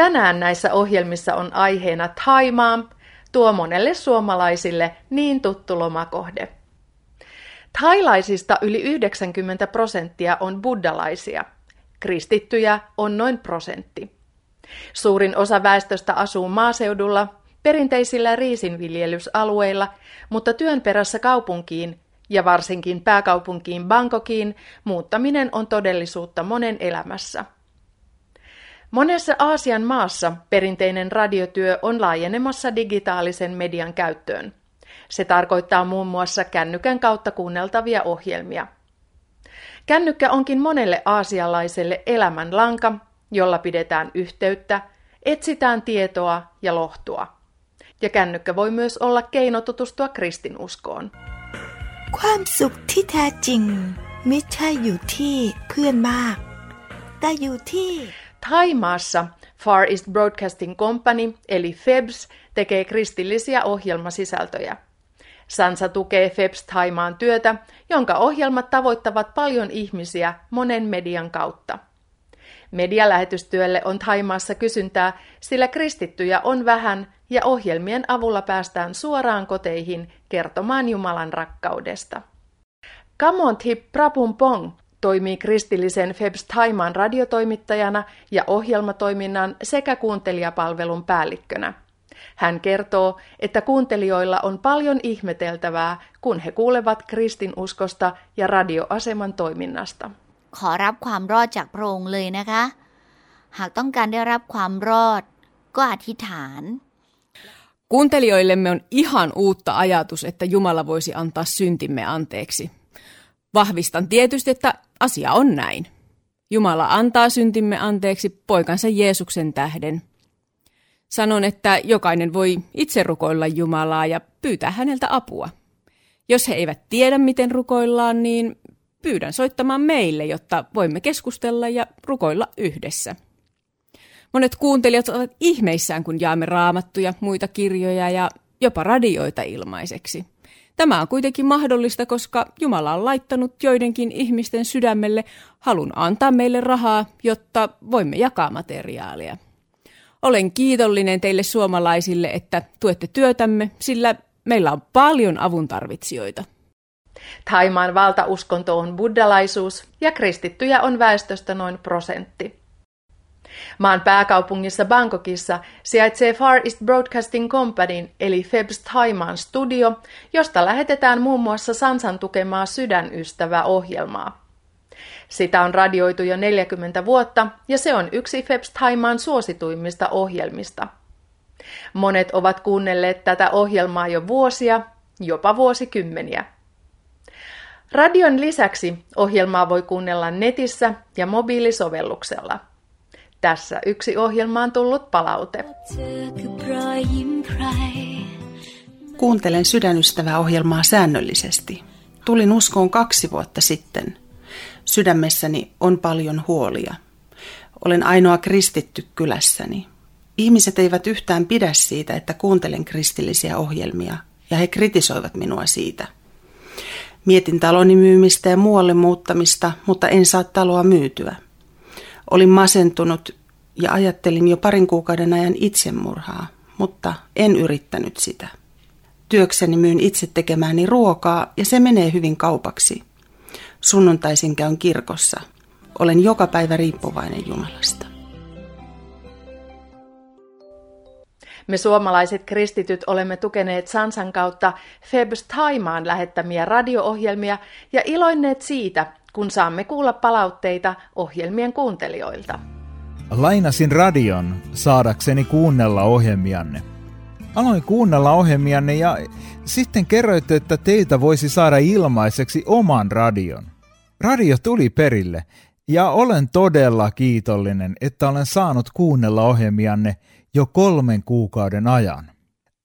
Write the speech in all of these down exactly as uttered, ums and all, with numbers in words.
Tänään näissä ohjelmissa on aiheena Thaimaa, tuo monelle suomalaisille niin tuttu lomakohde. Thailaisista yli yhdeksänkymmentä prosenttia on buddhalaisia. Kristittyjä on noin prosentti. Suurin osa väestöstä asuu maaseudulla, perinteisillä riisinviljelysalueilla, mutta työn perässä kaupunkiin ja varsinkin pääkaupunkiin Bangkokiin muuttaminen on todellisuutta monen elämässä. Monessa Aasian maassa perinteinen radiotyö on laajenemassa digitaalisen median käyttöön. Se tarkoittaa muun muassa kännykän kautta kuunneltavia ohjelmia. Kännykkä onkin monelle aasialaiselle elämänlanka, jolla pidetään yhteyttä, etsitään tietoa ja lohtua. Ja kännykkä voi myös olla keino tutustua kristinuskoon. Kuam suk thi thae jing, mit chai yu thi phuen mak, ta yu thi. Thaimaassa Far East Broadcasting Company eli F E B S tekee kristillisiä ohjelmasisältöjä. Sansa tukee F E B S Thaimaan työtä, jonka ohjelmat tavoittavat paljon ihmisiä monen median kautta. Medialähetystyölle on Thaimaassa kysyntää, sillä kristittyjä on vähän ja ohjelmien avulla päästään suoraan koteihin kertomaan Jumalan rakkaudesta. Kamonthip Prabumpong toimii kristillisen F E B S Thaimaan radiotoimittajana ja ohjelmatoiminnan sekä kuuntelijapalvelun päällikkönä. Hän kertoo, että kuuntelijoilla on paljon ihmeteltävää, kun he kuulevat kristinuskosta ja radioaseman toiminnasta. ขอรับความรอดจากพระองค์เลยนะคะ หากต้องการได้รับความรอดก็อธิษฐาน Kuuntelijoillemme on ihan uutta ajatus, että Jumala voisi antaa syntimme anteeksi. Vahvistan tietysti, että asia on näin. Jumala antaa syntimme anteeksi poikansa Jeesuksen tähden. Sanon, että jokainen voi itse rukoilla Jumalaa ja pyytää häneltä apua. Jos he eivät tiedä, miten rukoillaan, niin pyydän soittamaan meille, jotta voimme keskustella ja rukoilla yhdessä. Monet kuuntelijat ovat ihmeissään, kun jaamme raamattuja, muita kirjoja ja jopa radioita ilmaiseksi. Tämä on kuitenkin mahdollista, koska Jumala on laittanut joidenkin ihmisten sydämelle halun antaa meille rahaa, jotta voimme jakaa materiaalia. Olen kiitollinen teille suomalaisille, että tuette työtämme, sillä meillä on paljon avuntarvitsijoita. Thaimaan valtauskonto on buddhalaisuus ja kristittyjä on väestöstä noin prosentti. Maan pääkaupungissa Bangkokissa sijaitsee Far East Broadcasting Companyn eli F E B S Thaimaan studio, josta lähetetään muun muassa Sansan tukemaa sydänystävä-ohjelmaa. Sitä on radioitu jo neljäkymmentä vuotta ja se on yksi F E B S Thaimaan suosituimmista ohjelmista. Monet ovat kuunnelleet tätä ohjelmaa jo vuosia, jopa vuosikymmeniä. Radion lisäksi ohjelmaa voi kuunnella netissä ja mobiilisovelluksella. Tässä yksi ohjelmaan tullut palaute. Kuuntelen sydänystävä-ohjelmaa säännöllisesti. Tulin uskoon kaksi vuotta sitten. Sydämessäni on paljon huolia. Olen ainoa kristitty kylässäni. Ihmiset eivät yhtään pidä siitä, että kuuntelen kristillisiä ohjelmia, ja he kritisoivat minua siitä. Mietin taloni myymistä ja muualle muuttamista, mutta en saa taloa myytyä. Olin masentunut ja ajattelin jo parin kuukauden ajan itsemurhaa, mutta en yrittänyt sitä. Työkseni myyn itse tekemääni ruokaa ja se menee hyvin kaupaksi. Sunnuntaisin käyn kirkossa. Olen joka päivä riippuvainen Jumalasta. Me suomalaiset kristityt olemme tukeneet Sansan kautta F E B S Thaimaan lähettämiä radio-ohjelmia ja iloinneet siitä, kun saamme kuulla palautteita ohjelmien kuuntelijoilta. Lainasin radion saadakseni kuunnella ohjelmianne. Aloin kuunnella ohjelmianne ja sitten kerroitte, että teiltä voisi saada ilmaiseksi oman radion. Radio tuli perille ja olen todella kiitollinen, että olen saanut kuunnella ohjelmianne jo kolmen kuukauden ajan.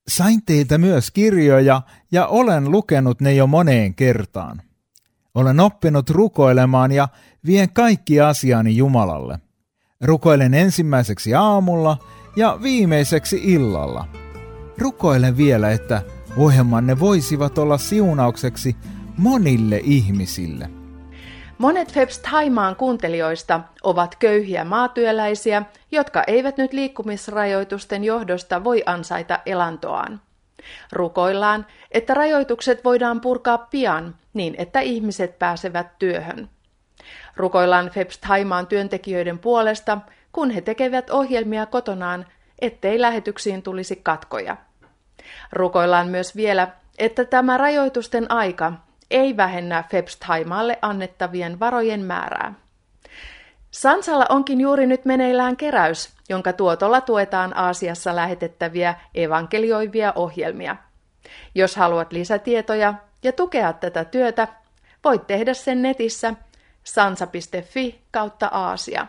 Sain teiltä myös kirjoja ja olen lukenut ne jo moneen kertaan. Olen oppinut rukoilemaan ja vien kaikki asiani Jumalalle. Rukoilen ensimmäiseksi aamulla ja viimeiseksi illalla. Rukoilen vielä, että ohjelmanne voisivat olla siunaukseksi monille ihmisille. Monet F E B S Thaimaan kuuntelijoista ovat köyhiä maatyöläisiä, jotka eivät nyt liikkumisrajoitusten johdosta voi ansaita elantoaan. Rukoillaan, että rajoitukset voidaan purkaa pian niin, että ihmiset pääsevät työhön. Rukoillaan F E B S Thaimaan työntekijöiden puolesta, kun he tekevät ohjelmia kotonaan, ettei lähetyksiin tulisi katkoja. Rukoillaan myös vielä, että tämä rajoitusten aika ei vähennä F E B S Thaimaalle annettavien varojen määrää. Sansalla onkin juuri nyt meneillään keräys, jonka tuotolla tuetaan Aasiassa lähetettäviä evankelioivia ohjelmia. Jos haluat lisätietoja ja tukea tätä työtä, voit tehdä sen netissä sansa piste fi kautta Aasia.